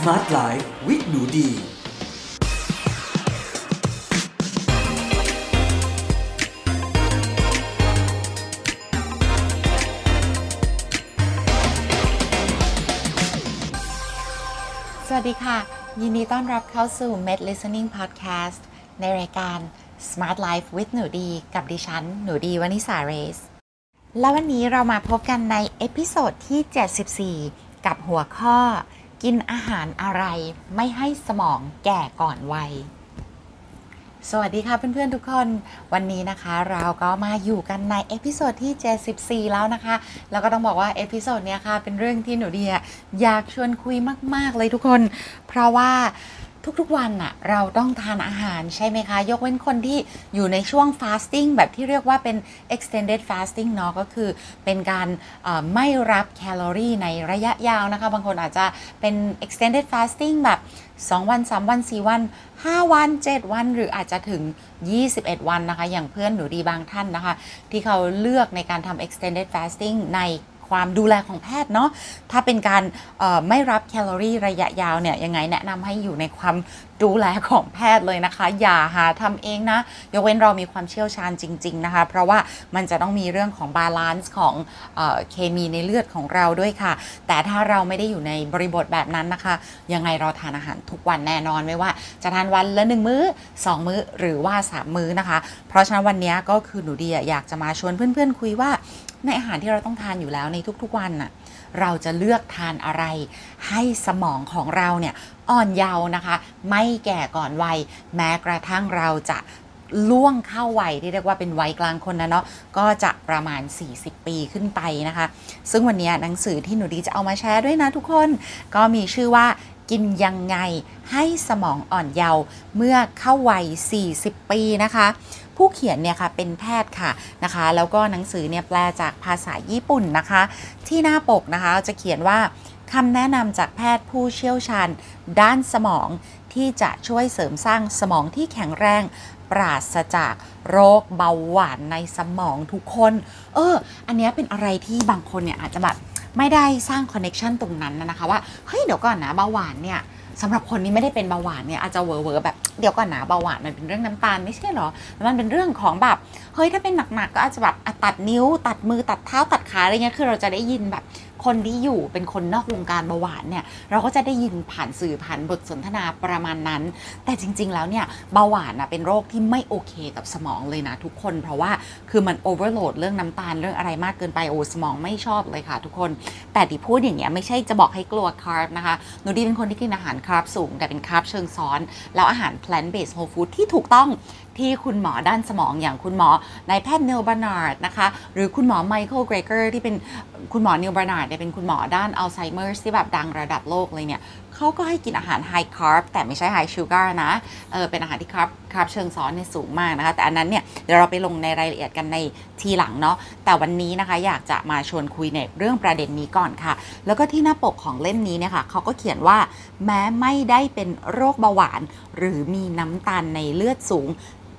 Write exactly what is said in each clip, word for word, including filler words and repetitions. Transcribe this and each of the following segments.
Smart Life with Nudieสวัสดีค่ะยินดีต้อนรับเข้าสู่ Med Listening Podcast ในรายการ Smart Life with Nudie กับดิฉันหนูดีวนิสาเรสและวันนี้เรามาพบกันในเอพิโซดที่เจ็ดสิบสี่กับหัวข้อกินอาหารอะไรไม่ให้สมองแก่ก่อนวัยสวัสดีค่ะเพื่อนๆทุกคนวันนี้นะคะเราก็มาอยู่กันในเอพิโซดที่เจ็ดสิบสี่แล้วนะคะแล้วก็ต้องบอกว่าเอพิโซดเนี้ยค่ะเป็นเรื่องที่หนูดีอยากชวนคุยมากๆเลยทุกคนเพราะว่าทุกๆวันน่ะเราต้องทานอาหารใช่ไหมคะยกเว้นคนที่อยู่ในช่วง fasting แบบที่เรียกว่าเป็น extended fasting เนาะก็คือเป็นการไม่รับแคลอรี่ในระยะยาวนะคะบางคนอาจจะเป็น extended fasting แบบสองวันสามวันสี่วันห้าวันเจ็ดวันหรืออาจจะถึงยี่สิบเอ็ดวันนะคะอย่างเพื่อนหนูดีบางท่านนะคะที่เขาเลือกในการทำ extended fasting ในความดูแลของแพทย์เนาะถ้าเป็นการไม่รับแคลอรี่ระยะยาวเนี่ยยังไงแนะนำให้อยู่ในความดูแลของแพทย์เลยนะคะอย่าหาทำเองนะยกเว้นเรามีความเชี่ยวชาญจริงๆนะคะเพราะว่ามันจะต้องมีเรื่องของบาลานซ์ของเอ่อเคมีในเลือดของเราด้วยค่ะแต่ถ้าเราไม่ได้อยู่ในบริบทแบบนั้นนะคะยังไงเราทานอาหารทุกวันแน่นอนไม่ว่าจะทานวันละหนึ่งมื้อสองมื้อหรือว่าสามมื้อนะคะเพราะฉะนั้นวันนี้ก็คือหนูดีอยากจะมาชวนเพื่อนๆคุยว่าในอาหารที่เราต้องทานอยู่แล้วในทุกๆวันน่ะเราจะเลือกทานอะไรให้สมองของเราเนี่ยอ่อนเยาว์นะคะไม่แก่ก่อนวัยแม้กระทั่งเราจะล่วงเข้าวัยที่เรียกว่าเป็นวัยกลางคนนะเนาะก็จะประมาณสี่สิบปีขึ้นไปนะคะซึ่งวันนี้หนังสือที่หนูดีจะเอามาแชร์ด้วยนะทุกคนก็มีชื่อว่ากินยังไงให้สมองอ่อนเยาว์เมื่อเข้าวัยสี่สิบปีนะคะผู้เขียนเนี่ยค่ะเป็นแพทย์ค่ะนะคะแล้วก็หนังสือเนี่ยแปลจากภาษาญี่ปุ่นนะคะที่หน้าปกนะคะจะเขียนว่าคำแนะนำจากแพทย์ผู้เชี่ยวชาญด้านสมองที่จะช่วยเสริมสร้างสมองที่แข็งแรงปราศจากโรคเบาหวานในสมองทุกคนเอออันนี้เป็นอะไรที่บางคนเนี่ยอาจจะแบบไม่ได้สร้างคอนเนคชันตรงนั้นนะคะว่าเฮ้ยเดี๋ยวก่อนนะเบาหวานเนี่ยสำหรับคนนี้ไม่ได้เป็นเบาหวานเนี่ยอาจจะเวอร์เวอร์แบบเดี๋ยวก่อนนะเบาหวานมันเป็นเรื่องน้ำตาลไม่ใช่หรอมันเป็นเรื่องของแบบเฮ้ยถ้าเป็นหนักๆก็อาจจะแบบตัดนิ้วตัดมือตัดเท้าตัดขาอะไรเงี้ยคือเราจะได้ยินแบบคนที่อยู่เป็นคนนอกวงการเบาหวานเนี่ยเราก็จะได้ยินผ่านสื่อผ่านบทสนทนาประมาณนั้นแต่จริงๆแล้วเนี่ยเบาหวานนะเป็นโรคที่ไม่โอเคกับสมองเลยนะทุกคนเพราะว่าคือมันโอเวอร์โหลดเรื่องน้ำตาลเรื่องอะไรมากเกินไปโอ้สมองไม่ชอบเลยค่ะทุกคนแต่ที่พูดอย่างเงี้ยไม่ใช่จะบอกให้กลัวคาร์บนะคะหนูดีเป็นคนที่กินอาหารคาร์บสูงแต่เป็นคาร์บเชิงซ้อนแล้วอาหาร plant based whole food ที่ถูกต้องที่คุณหมอด้านสมองอย่างคุณหมอนายแพทย์เนลบานาร์ดนะคะหรือคุณหมอไมเคิลเกรเกอร์ที่เป็นคุณหมอเนลบานาร์ดเนี่ยเป็นคุณหมอด้านอัลไซเมอร์ที่แบบดังระดับโลกเลยเนี่ยเขาก็ให้กินอาหารไฮคาร์บแต่ไม่ใช่ไฮชูการ์นะเออเป็นอาหารที่คาร์บคาร์บเชิงซ้อนเนี่ยสูงมากนะคะแต่อันนั้นเนี่ยเดี๋ยวเราไปลงในรายละเอียดกันในทีหลังเนาะแต่วันนี้นะคะอยากจะมาชวนคุยในเรื่องประเด็นนี้ก่อนค่ะแล้วก็ที่หน้าปกของเล่มนี้เนี่ยค่ะเขาก็เขียนว่าแม้ไม่ได้เป็นโรคเบาหวานหรือมีน้ำตาลในเลือดสูง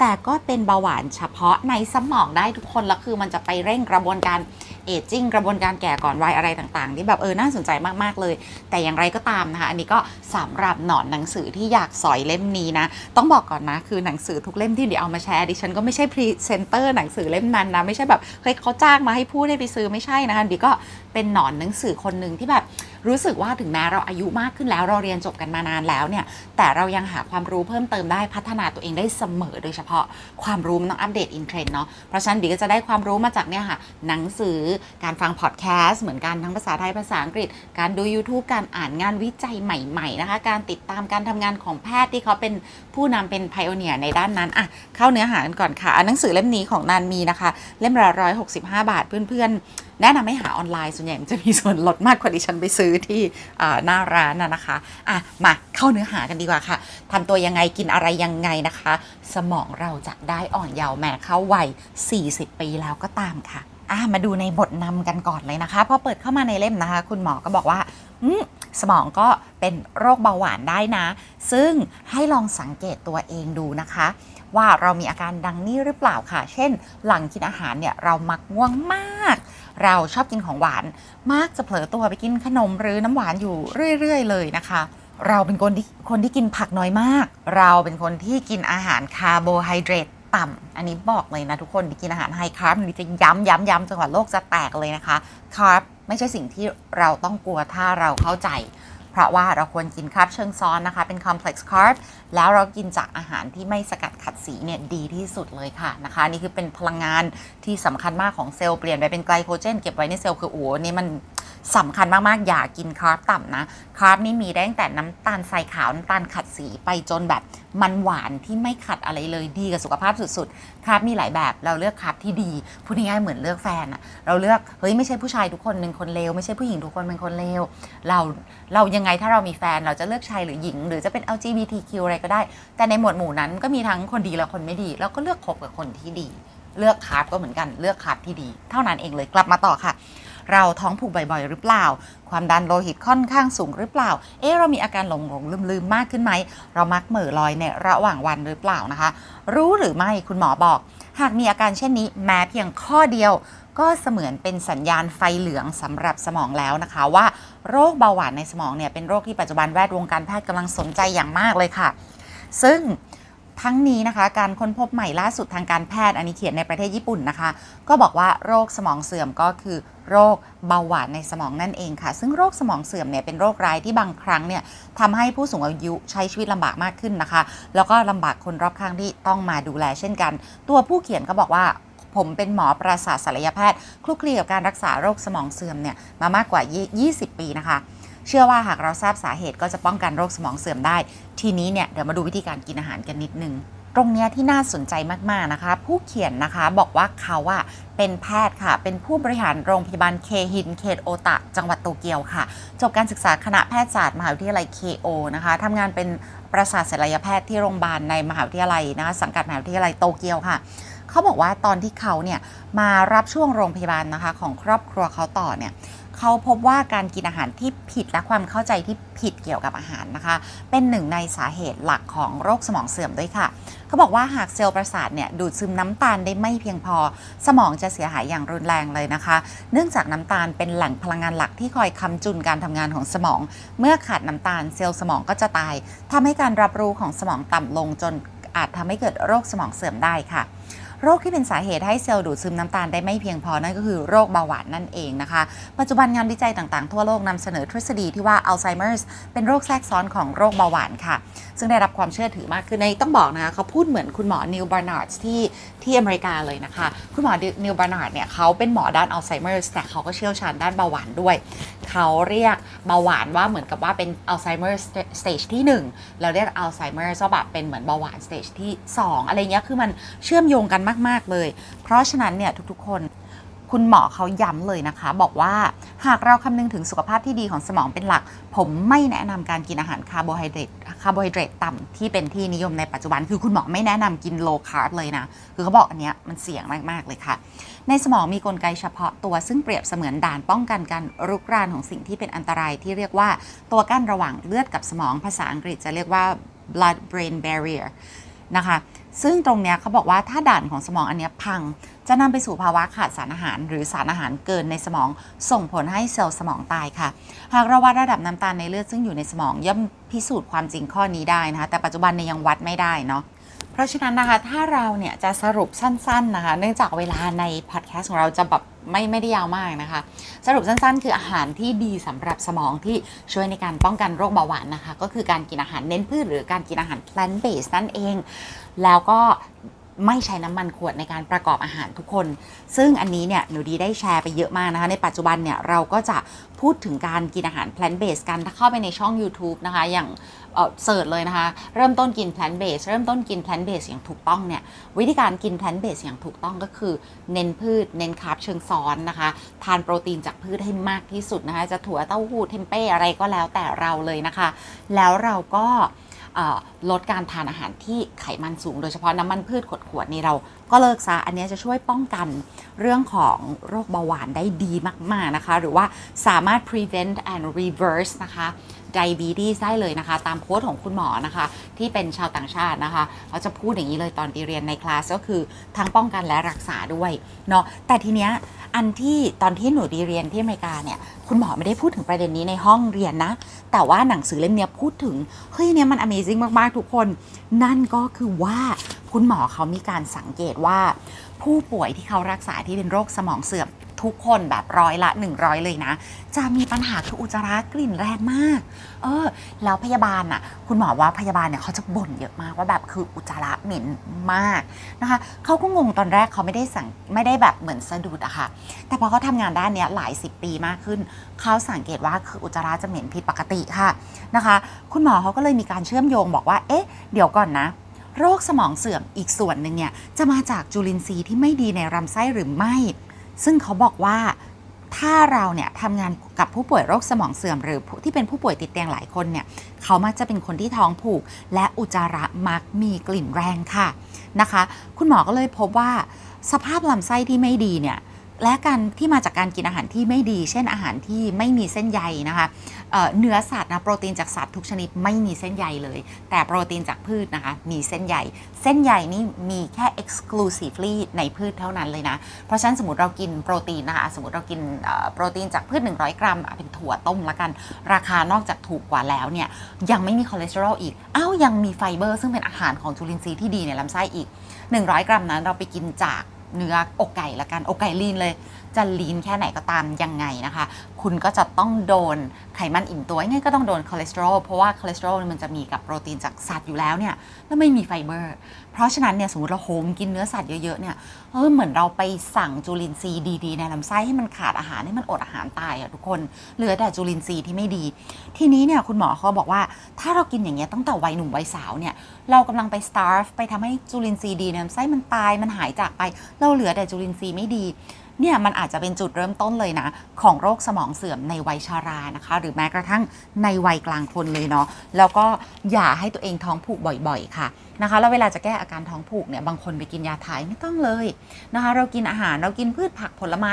แต่ก็เป็นเบาหวานเฉพาะในสมองได้ทุกคนแล้วคือมันจะไปเร่งกระบวนการเอจจิ้งกระบวนการแก่ก่อนวัยอะไรต่างๆที่แบบเออน่าสนใจมากๆเลยแต่อย่างไรก็ตามนะคะอันนี้ก็สำหรับหนอนหนังสือที่อยากสอยเล่มนี้นะต้องบอกก่อนนะคือหนังสือทุกเล่มที่เดี๋ยวเอามาแชร์ดิฉันก็ไม่ใช่พรีเซนเตอร์หนังสือเล่มนั้นนะไม่ใช่แบบเฮ้ยเขาจ้างมาให้พูดให้ไปซื้อไม่ใช่นะคะดิก็เป็นหนอนหนังสือคนนึงที่แบบรู้สึกว่าถึงแม้เราอายุมากขึ้นแล้วเราเรียนจบกันมานานแล้วเนี่ยแต่เรายังหาความรู้เพิ่มเติมได้พัฒนาตัวเองได้เสมอโดยเฉพาะความรู้มันต้องอัปเดตอินเทรนด์เนาะเพราะฉะนั้นดิก็จะได้ความรู้มาจากเนี่ยค่ะหนังสือการฟังพอดแคสต์เหมือนกันทั้งภาษาไทยภาษาอังกฤษการดู YouTube การอ่านงานวิจัยใหม่ๆนะคะการติดตามการทำงานของแพทย์ที่เขาเป็นผู้นำเป็นไพโอเนียร์ในด้านนั้นอ่ะเข้าเนื้อหากันก่อนค่ะหนังสือเล่มนี้ของนานมีนะคะเล่มละหนึ่งร้อยหกสิบห้าบาทเพื่อนๆแนะนำให้หาออนไลน์ส่วนใหญ่มันจะมีส่วนลดมากกว่าดิฉันไปซื้อที่หน้าร้านนะคะอ่ะมาเข้าเนื้อหากันดีกว่าค่ะทำตัวยังไงกินอะไรยังไงนะคะสมองเราจะได้อ่อนเยาว์แม้เข้าวัยสี่สิบปีแล้วก็ตามค่ะอ่ะมาดูในบทนำกันก่อนเลยนะคะพอเปิดเข้ามาในเล่มนะคะคุณหมอก็บอกว่าสมองก็เป็นโรคเบาหวานได้นะซึ่งให้ลองสังเกตตัวเองดูนะคะว่าเรามีอาการดังนี้หรือเปล่าค่ะเช่นหลังกินอาหารเนี่ยเรามักง่วงมากเราชอบกินของหวานมากจะเผลอตัวไปกินขนมหรือน้ำหวานอยู่เรื่อยๆเลยนะคะ เราเป็นคนที่คนที่กินผักน้อยมากเราเป็นคนที่กินอาหารคาร์โบไฮเดรตต่ำอันนี้บอกเลยนะทุกคนที่กินอาหารไฮคาร์บนี่จะย้ำย้ำย้ำจนกว่าโลกจะแตกเลยนะคะคาร์บไม่ใช่สิ่งที่เราต้องกลัวถ้าเราเข้าใจเพราะว่าเราควรกินคาร์บเชิงซ้อนนะคะเป็น complex carb แล้วเรากินจากอาหารที่ไม่สกัดขัดสีเนี่ยดีที่สุดเลยค่ะนะคะนี่คือเป็นพลังงานที่สำคัญมากของเซลล์เปลี่ยนไปเป็นไกลโคเจนเก็บไว้ในเซลล์คือโอ้นี่มันสำคัญมากๆอย่ากินคาร์บต่ำนะคาร์บนี่มีได้ตั้งแต่น้ำตาลทรายขาวน้ำตาลขัดสีไปจนแบบมันหวานที่ไม่ขัดอะไรเลยดีกับสุขภาพสุดๆคาร์บมีหลายแบบเราเลือกคาร์บที่ดีพูดง่ายๆเหมือนเลือกแฟนอะเราเลือกเฮ้ยไม่ใช่ผู้ชายทุกคนเป็นคนเลวไม่ใช่ผู้หญิงทุกคนเป็นคนเลวเราเรายังไงถ้าเรามีแฟนเราจะเลือกชายหรือหญิงหรือจะเป็น แอล จี บี ที คิว อะไรก็ได้แต่ในหมวดหมู่นั้นก็มีทั้งคนดีและคนไม่ดีเราก็เลือกคบกับคนที่ดีเลือกคาร์บก็เหมือนกันเลือกคาร์บที่ดีเท่านั้นเองเลยกลับมาต่อค่ะเราท้องผูกบ่อยๆหรือเปล่าความดันโลหิตค่อนข้างสูงหรือเปล่าเอ๊ะเรามีอาการหลงหลงลืมลืมมากขึ้นไหมเรามักเหม่อลอยในระหว่างวันหรือเปล่านะคะรู้หรือไม่คุณหมอบอกหากมีอาการเช่นนี้แม้เพียงข้อเดียวก็เสมือนเป็นสัญญาณไฟเหลืองสำหรับสมองแล้วนะคะว่าโรคเบาหวานในสมองเนี่ยเป็นโรคที่ปัจจุบันแวดวงการแพทย์กำลังสนใจอย่างมากเลยค่ะซึ่งทั้งนี้นะคะการค้นพบใหม่ล่าสุดทางการแพทย์อันนี้เขียนในประเทศญี่ปุ่นนะคะก็บอกว่าโรคสมองเสื่อมก็คือโรคเบาหวานในสมองนั่นเองค่ะซึ่งโรคสมองเสื่อมเนี่ยเป็นโรคร้ายที่บางครั้งเนี่ยทำให้ผู้สูงอายุใช้ชีวิตลำบากมากขึ้นนะคะแล้วก็ลำบากคนรอบข้างที่ต้องมาดูแลเช่นกันตัวผู้เขียนก็บอกว่าผมเป็นหมอประสาทศัลยแพทย์คลุกคลีกับการรักษาโรคสมองเสื่อมเนี่ยมามากกว่ายี่สิบปีนะคะเชื่อว่าหากเราทราบสาเหตุก็จะป้องกันโรคสมองเสื่อมได้ทีนี้เนี่ยเดี๋ยวมาดูวิธีการกินอาหารกันนิดนึงตรงนี้ที่น่าสนใจมากๆนะคะผู้เขียนนะคะบอกว่าเขาอะเป็นแพทย์ค่ะเป็นผู้บริหารโรงพยาบาลเคฮินเขตโอตะจังหวัดโตเกียวค่ะจบการศึกษาคณะแพทยศาสตร์มหาวิทยาลัย เค โอ นะคะทำงานเป็นประสาทศัลยแพทย์ที่โรงพยาบาลในมหาวิทยาลัยนะคะสังกัดมหาวิทยาลัยโตเกียวค่ะเขาบอกว่าตอนที่เขาเนี่ยมารับช่วงโรงพยาบาลนะคะของครอบครัวเขาต่อเนี่ยเขาพบว่าการกินอาหารที่ผิดและความเข้าใจที่ผิดเกี่ยวกับอาหารนะคะเป็นหนึ่งในสาเหตุหลักของโรคสมองเสื่อมด้วยค่ะเขาบอกว่าหากเซลล์ประสาทเนี่ยดูดซึมน้ำตาลได้ไม่เพียงพอสมองจะเสียหายอย่างรุนแรงเลยนะคะเนื่องจากน้ำตาลเป็นแหล่งพลังงานหลักที่คอยค้ำจุนการทำงานของสมองเมื่อขาดน้ำตาลเซลล์สมองก็จะตายทำให้การรับรู้ของสมองต่ำลงจนอาจทำให้เกิดโรคสมองเสื่อมได้ค่ะโรคที่เป็นสาเหตุให้เซลล์ดูดซึมน้ำตาลได้ไม่เพียงพอนั่นก็คือโรคเบาหวานนั่นเองนะคะปัจจุบันงานวิจัยต่างๆทั่วโลกนำเสนอทฤษฎีที่ว่าอัลไซเมอร์สเป็นโรคแทรกซ้อนของโรคเบาหวานค่ะซึ่งได้รับความเชื่อถือมากขึ้นในต้องบอกนะคะเขาพูดเหมือนคุณหมอนิวบาร์นาร์ดที่ที่อเมริกาเลยนะคะคุณหมอนิวบาร์นาร์ดเนี่ยเขาเป็นหมอด้านอัลไซเมอร์สแต่เขาก็เชี่ยวชาญด้านเบาหวานด้วยเขาเรียกเบาหวานว่าเหมือนกับว่าเป็นอัลไซเมอร์สเตจที่หนึ่งแล้วเรียกอัลไซเมอร์ว่าแบบเป็นเหมือนเบาหวานสเตจที่สองอะไรเงี้ยคือมันเชื่อมโยงกันมากๆเลยเพราะฉะนั้นเนี่ยทุกๆคนคุณหมอเขาย้ำเลยนะคะบอกว่าหากเราคำนึงถึงสุขภาพที่ดีของสมองเป็นหลักผมไม่แนะนำการกินอาหารคาร์โบไฮเดรตคาร์โบไฮเดรตต่ำที่เป็นที่นิยมในปัจจุบันคือคุณหมอไม่แนะนำกินโลคาร์บเลยนะคือเขาบอกอันเนี้ยมันเสี่ยงมากๆเลยค่ะในสมองมีกลไกเฉพาะตัวซึ่งเปรียบเสมือนด่านป้องกันการรุกรานของสิ่งที่เป็นอันตรายที่เรียกว่าตัวกั้นระหว่างเลือดกับสมองภาษาอังกฤษจะเรียกว่า blood-brain barrier นะคะซึ่งตรงเนี้ยเขาบอกว่าถ้าด่านของสมองอันเนี้ยพังจะนำไปสู่ภาวะขาดสารอาหารหรือสารอาหารเกินในสมองส่งผลให้เซลล์สมองตายค่ะหากเราวัดระดับน้ำตาลในเลือดซึ่งอยู่ในสมองย่อมพิสูจน์ความจริงข้อนี้ได้นะคะแต่ปัจจุบันเนี่ยยังวัดไม่ได้เนาะเพราะฉะนั้นนะคะถ้าเราเนี่ยจะสรุปสั้นๆนะคะเนื่องจากเวลาในพอดแคสต์ของเราจะแบบไม่ไม่ได้ยาวมากนะคะสรุปสั้นๆคืออาหารที่ดีสำหรับสมองที่ช่วยในการป้องกันโรคเบาหวานนะคะก็คือการกินอาหารเน้นพืชหรือการกินอาหาร plant based นั่นเองแล้วก็ไม่ใช้น้ำมันขวดในการประกอบอาหารทุกคนซึ่งอันนี้เนี่ยหนูดีได้แชร์ไปเยอะมากนะคะในปัจจุบันเนี่ยเราก็จะพูดถึงการกินอาหาร plant based กันถ้าเข้าไปในช่อง YouTube นะคะอย่างเอ่อเสิร์ชเลยนะคะเริ่มต้นกิน plant based เริ่มต้นกิน plant based อย่างถูกต้องเนี่ยวิธีการกิน plant based อย่างถูกต้องก็คือเน้นพืชเน้นคาร์บเชิงซ้อนนะคะทานโปรตีนจากพืชให้มากที่สุดนะคะจะถั่วเต้าหู้เทมเป้อะไรก็แล้วแต่เราเลยนะคะแล้วเราก็ลดการทานอาหารที่ไขมันสูงโดยเฉพาะน้ำมันพืชขวดๆนี่เราก็เลิกซะอันนี้จะช่วยป้องกันเรื่องของโรคเบาหวานได้ดีมากๆนะคะหรือว่าสามารถ prevent and reverse นะคะ diabetes ได้เลยนะคะตามโค้ดของคุณหมอนะคะที่เป็นชาวต่างชาตินะคะเขาจะพูดอย่างนี้เลยตอนไปเรียนในคลาสก็คือทั้งป้องกันและรักษาด้วยเนาะแต่ทีเนี้ยอันที่ตอนที่หนูดีเรียนที่อเมริกาเนี่ยคุณหมอไม่ได้พูดถึงประเด็นนี้ในห้องเรียนนะแต่ว่าหนังสือเล่มนี้พูดถึงเฮ้ยเนี่ยมัน Amazing มากๆทุกคนนั่นก็คือว่าคุณหมอเขามีการสังเกตว่าผู้ป่วยที่เขารักษาที่เป็นโรคสมองเสื่อมทุกคนแบบร้อยละหนึ่งร้อยเลยนะจะมีปัญหาคืออุจจาระกลิ่นแรงมากเออแล้วพยาบาลน่ะคุณหมอว่าพยาบาลเนี่ยเขาจะบ่นเยอะมากว่าแบบคืออุจจาระเหม็นมากนะคะเขาก็งงตอนแรกเขาไม่ได้สังไม่ได้แบบเหมือนสะดุดอะค่ะแต่พอเขาทำงานด้านนี้หลายสิบปีมากขึ้นเขาสังเกตว่าคืออุจจาระจะเหม็นผิดปกติค่ะนะคะคุณหมอเขาก็เลยมีการเชื่อมโยงบอกว่าเอ๊ะเดี๋ยวก่อนนะโรคสมองเสื่อมอีกส่วนหนึ่งเนี่ยจะมาจากจุลินทรีย์ที่ไม่ดีในลำไส้หรือไม่ซึ่งเขาบอกว่าถ้าเราเนี่ยทำงานกับผู้ป่วยโรคสมองเสื่อมหรือที่เป็นผู้ป่วยติดเตียงหลายคนเนี่ยเขามักจะเป็นคนที่ท้องผูกและอุจจาระมักมีกลิ่นแรงค่ะนะคะคุณหมอก็เลยพบว่าสภาพลำไส้ที่ไม่ดีเนี่ยและการที่มาจากการกินอาหารที่ไม่ดีเช่นอาหารที่ไม่มีเส้นใยนะคะเนื้อสัตว์นะโปรตีนจากสัตว์ทุกชนิดไม่มีเส้นใยเลยแต่โปรตีนจากพืชนะคะมีเส้นใยเส้นใยนี่มีแค่ exclusively ในพืชเท่านั้นเลยนะเพราะฉะนั้นสมมติเรากินโปรตีนนะคะสมมติเรากินโปรตีนจากพืชหนึ่งร้อยกรัมเป็นถั่วต้มละกันราคานอกจากถูกกว่าแล้วเนี่ยยังไม่มีคอเลสเตอรอลอีกอ้าวยังมีไฟเบอร์ซึ่งเป็นอาหารของจุลินทรีย์ที่ดีในลำไส้อีกหนึ่งร้อยกรัมนั้นเราไปกินจากเนื้ออกไก่ละกันอกไก่ลีนเลยจะลีนแค่ไหนก็ตามยังไงนะคะคุณก็จะต้องโดนไขมันอิ่มตัวยังไงก็ต้องโดนคอเลสเตอรอลเพราะว่าคอเลสเตอรอลมันจะมีกับโปรตีนจากสัตว์อยู่แล้วเนี่ยแล้วไม่มีไฟเบอร์เพราะฉะนั้นเนี่ยสมมติเราโหมกินเนื้อสัตว์เยอะๆเนี่ยเออเหมือนเราไปสั่งจุลินทรีย์ดีๆในลำไส้ให้มันขาดอาหารให้มันอดอาหารตายอะทุกคนเหลือแต่จุลินทรีย์ที่ไม่ดีทีนี้เนี่ยคุณหมอเขาบอกว่าถ้าเรากินอย่างเงี้ยตั้งแต่วัยหนุ่มวัยสาวเนี่ยเรากำลังไป starve ไปทำให้จุลินทรีย์ดีในลำไส้มันตายมันหายจากไปเราเหลือแต่จุลินทรีย์ไม่ดีเนี่ยมันอาจจะเป็นจุดเริ่มต้นเลยนะของโรคสมองเสื่อมในวัยชารานะคะหรือแม้กระทั่งในวัยกลางคนเลยเนาะแล้วก็อย่าให้ตัวเองท้องผูกบ่อยๆค่ะนะคะแล้วเวลาจะแก้อาการท้องผูกเนี่ยบางคนไปกินยาถ่ายไม่ต้องเลยนะคะเรากินอาหารเรากินพืชผักผลไม้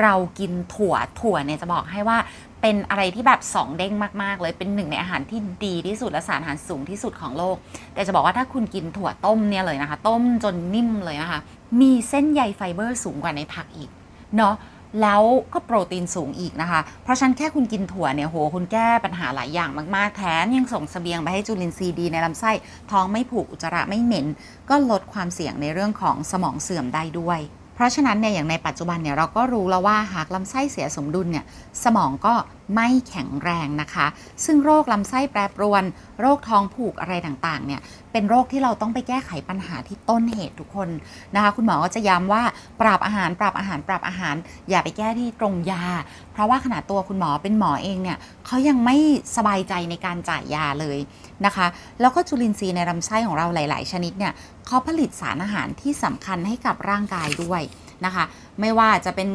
เรากินถั่วถั่วเนี่ยจะบอกให้ว่าเป็นอะไรที่แบบสองเด้งมากๆเลยเป็นหนึ่งในอาหารที่ดีที่สุดและสารอาหารสูงที่สุดของโลกแต่จะบอกว่าถ้าคุณกินถั่วต้มเนี่ยเลยนะคะต้มจนนิ่มเลยนะคะมีเส้นใยไฟเบอร์สูงกว่าในผักอีกเนาะแล้วก็โปรตีนสูงอีกนะคะเพราะฉะนั้นแค่คุณกินถั่วเนี่ยโหคุณแก้ปัญหาหลายอย่างมากๆแถมยังส่งเสบียงไปให้จุลินทรีย์ดีในลำไส้ท้องไม่ผูกอุจจาระไม่เหม็นก็ลดความเสี่ยงในเรื่องของสมองเสื่อมได้ด้วยเพราะฉะนั้นเนี่ยอย่างในปัจจุบันเนี่ยเราก็รู้แล้วว่าหากลำไส้เสียสมดุลเนี่ยสมองก็ไม่แข็งแรงนะคะซึ่งโรคลำไส้แปรปรวนโรคท้องผูกอะไรต่างๆเนี่ยเป็นโรคที่เราต้องไปแก้ไขปัญหาที่ต้นเหตุทุกคนนะคะคุณหมอก็จะย้ำว่าปรับอาหารปรับอาหารปรับอาหารอย่าไปแก้ที่ตรงยาเพราะว่าขนาดตัวคุณหมอเป็นหมอเองเนี่ยเขายังไม่สบายใจในการจ่ายยาเลยนะคะแล้วก็จุลินทรีย์ในลำไส้ของเราหลายๆชนิดเนี่ยเขาผลิตสารอาหารที่สำคัญให้กับร่างกายด้วยนะคะไม่ว่าจะเป็น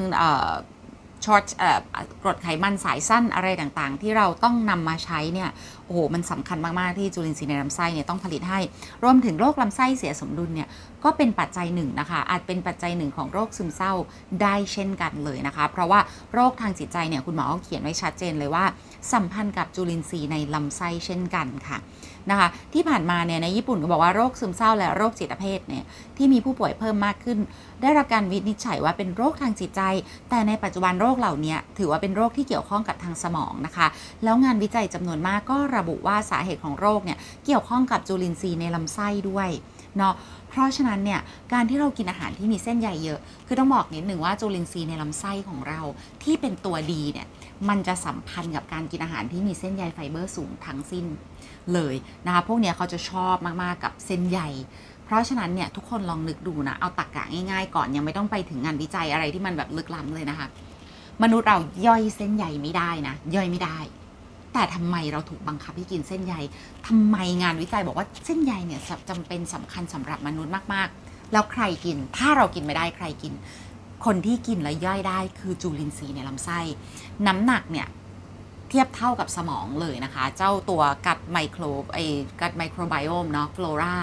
ช็อตกรดไขมันสายสั้นอะไรต่างๆที่เราต้องนำมาใช้เนี่ยโอ้โหมันสำคัญมากๆที่จุลินทรีย์ในลำไส้เนี่ยต้องผลิตให้รวมถึงโรคลำไส้เสียสมดุลเนี่ยก็เป็นปัจจัยหนึ่งนะคะอาจเป็นปัจจัยหนึ่งของโรคซึมเศร้าได้เช่นกันเลยนะคะเพราะว่าโรคทางจิตใจเนี่ยคุณหมอเขียนไว้ชัดเจนเลยว่าสัมพันธ์กับจุลินทรีย์ในลำไส้เช่นกันค่ะนะคะที่ผ่านมาเนี่ยในญี่ปุ่นก็บอกว่าโรคซึมเศร้าและโรคจิตเภทเนี่ยที่มีผู้ป่วยเพิ่มมากขึ้นได้รับการวินิจฉัยว่าเป็นโรคทางจิตใจแต่ในปัจจุบันโรคเหล่านี้ถือว่าเป็นโรคที่เกี่ยวข้องกับทางสมองนะคะแล้วงานวิจัยจำนวนมากก็ระบุว่าสาเหตุของโรคเนี่ยเกี่ยวข้องกับจุลินทรีย์ในลำไส้ด้วยเนาะเพราะฉะนั้นเนี่ยการที่เรากินอาหารที่มีเส้นใยเยอะคือต้องบอกนิดหนึ่งว่าจุลินทรีย์ในลำไส้ของเราที่เป็นตัวดีเนี่ยมันจะสัมพันธ์กับการกินอาหารที่มีเส้นใยไฟเบอร์สูงทั้งสิ้นเลยนะคะพวกเนี้ยเขาจะชอบมากๆกับเส้นใยเพราะฉะนั้นเนี่ยทุกคนลองนึกดูนะเอาตรรกะง่ายๆก่อนยังไม่ต้องไปถึงงานวิจัยอะไรที่มันแบบลึกล้ำเลยนะคะมนุษย์เราย่อยเส้นใยไม่ได้นะย่อยไม่ได้แต่ทำไมเราถูกบังคับให้กินเส้นใยทำไมงานวิจัยบอกว่าเส้นใยเนี่ยจำเป็นสำคัญสำหรับมนุษย์มากๆแล้วใครกินถ้าเรากินไม่ได้ใครกินคนที่กินและย่อยได้คือจุลินทรีย์ในลำไส้น้ำหนักเนี่ยเทียบเท่ากับสมองเลยนะคะเจ้าตัวกัดไมโครไอกัดไมโครไบโอมเนาะฟลอรา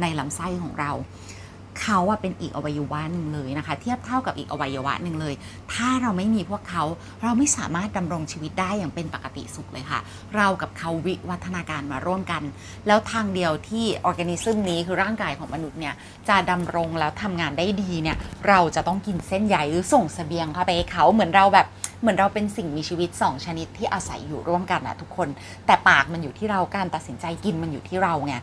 ในลำไส้ของเรา เขาอะเป็นอีกอวัยวะหนึ่งเลยนะคะเทียบเท่ากับอีกอวัยวะหนึ่งเลยถ้าเราไม่มีพวกเขาเราไม่สามารถดำรงชีวิตได้อย่างเป็นปกติสุขเลยค่ะเรากับเขาวิวัฒนาการมาร่วมกันแล้วทางเดียวที่ออร์แกนิซึมนี้คือร่างกายของมนุษย์เนี่ยจะดำรงแล้วทำงานได้ดีเนี่ยเราจะต้องกินเส้นใยหรือส่งเสบียงเข้าไปให้เขาเหมือนเราแบบเหมือนเราเป็นสิ่งมีชีวิตสองชนิดที่อาศัยอยู่ร่วมกันนะทุกคนแต่ปากมันอยู่ที่เราการตัดสินใจกินมันอยู่ที่เราไง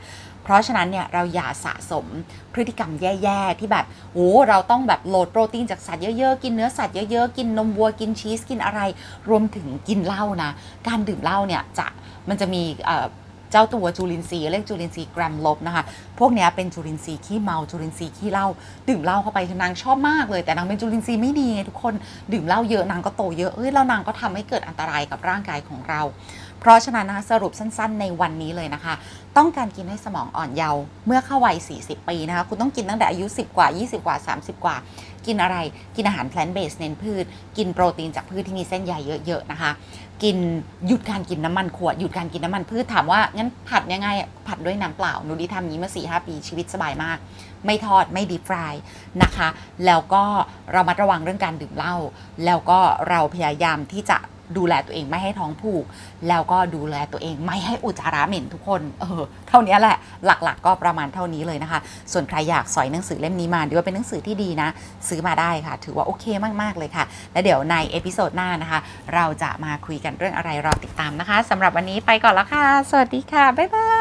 เพราะฉะนั้นเนี่ยเราอย่าสะสมพฤติกรรมแย่ๆที่แบบโอ้เราต้องแบบโหลดโปรตีนจากสัตว์เยอะๆกินเนื้อสัตว์เยอะๆกินนมวัวกินชีสกินอะไรรวมถึงกินเหล้านะการดื่มเหล้าเนี่ยจะมันจะมีเอ่อเจ้าตัวจุลินทรีย์เรียกจุลินทรีย์แกรมลบนะคะพวกเนี้ยเป็นจุลินทรีย์ขี้เมาจุลินทรีย์ขี้เหล้าดื่มเหล้าเข้าไปคือนางชอบมากเลยแต่นางเป็นจุลินทรีย์ไม่ดีไงทุกคนดื่มเหล้าเยอะนางก็โตเยอะเอ้ยแล้วนางก็ทำให้เกิดอันตรายกับร่างกายของเราเพราะฉะนั้นนะคะสรุปสั้นๆในวันนี้เลยนะคะต้องการกินให้สมองอ่อนเยาว์เมื่อเข้าวัยสี่สิบปีนะคะคุณต้องกินตั้งแต่อายุสิบกว่ายี่สิบกว่าสามสิบกว่ากินอะไรกินอาหารแพลนท์เบสเน้นพืชกินโปรตีนจากพืชที่มีเส้นใยเยอะๆนะคะกินหยุดการกินน้ำมันขวดหยุดการกินน้ำมันพืชถามว่างั้นผัดยังไงผัดด้วยน้ำเปล่าหนูดิทำนี้มา สี่ห้า ปีชีวิตสบายมากไม่ทอดไม่ดีฟรายนะคะแล้วก็เรามาระวังเรื่องการดื่มเหล้าแล้วก็เราพยายามที่จะดูแลตัวเองไม่ให้ท้องผูกแล้วก็ดูแลตัวเองไม่ให้อุจจาระเหม็นทุกคนเออเท่านี้แหละหลักๆ ก, ก็ประมาณเท่านี้เลยนะคะส่วนใครอยากสอยหนังสือเล่มนี้มาดีว่าเป็นหนังสือที่ดีนะซื้อมาได้ค่ะถือว่าโอเคมากๆเลยค่ะและเดี๋ยวในเอพิโซดหน้านะคะเราจะมาคุยกันเรื่องอะไรรอติดตามนะคะสำหรับวันนี้ไปก่อนแล้วค่ะสวัสดีค่ะบ๊ายบาย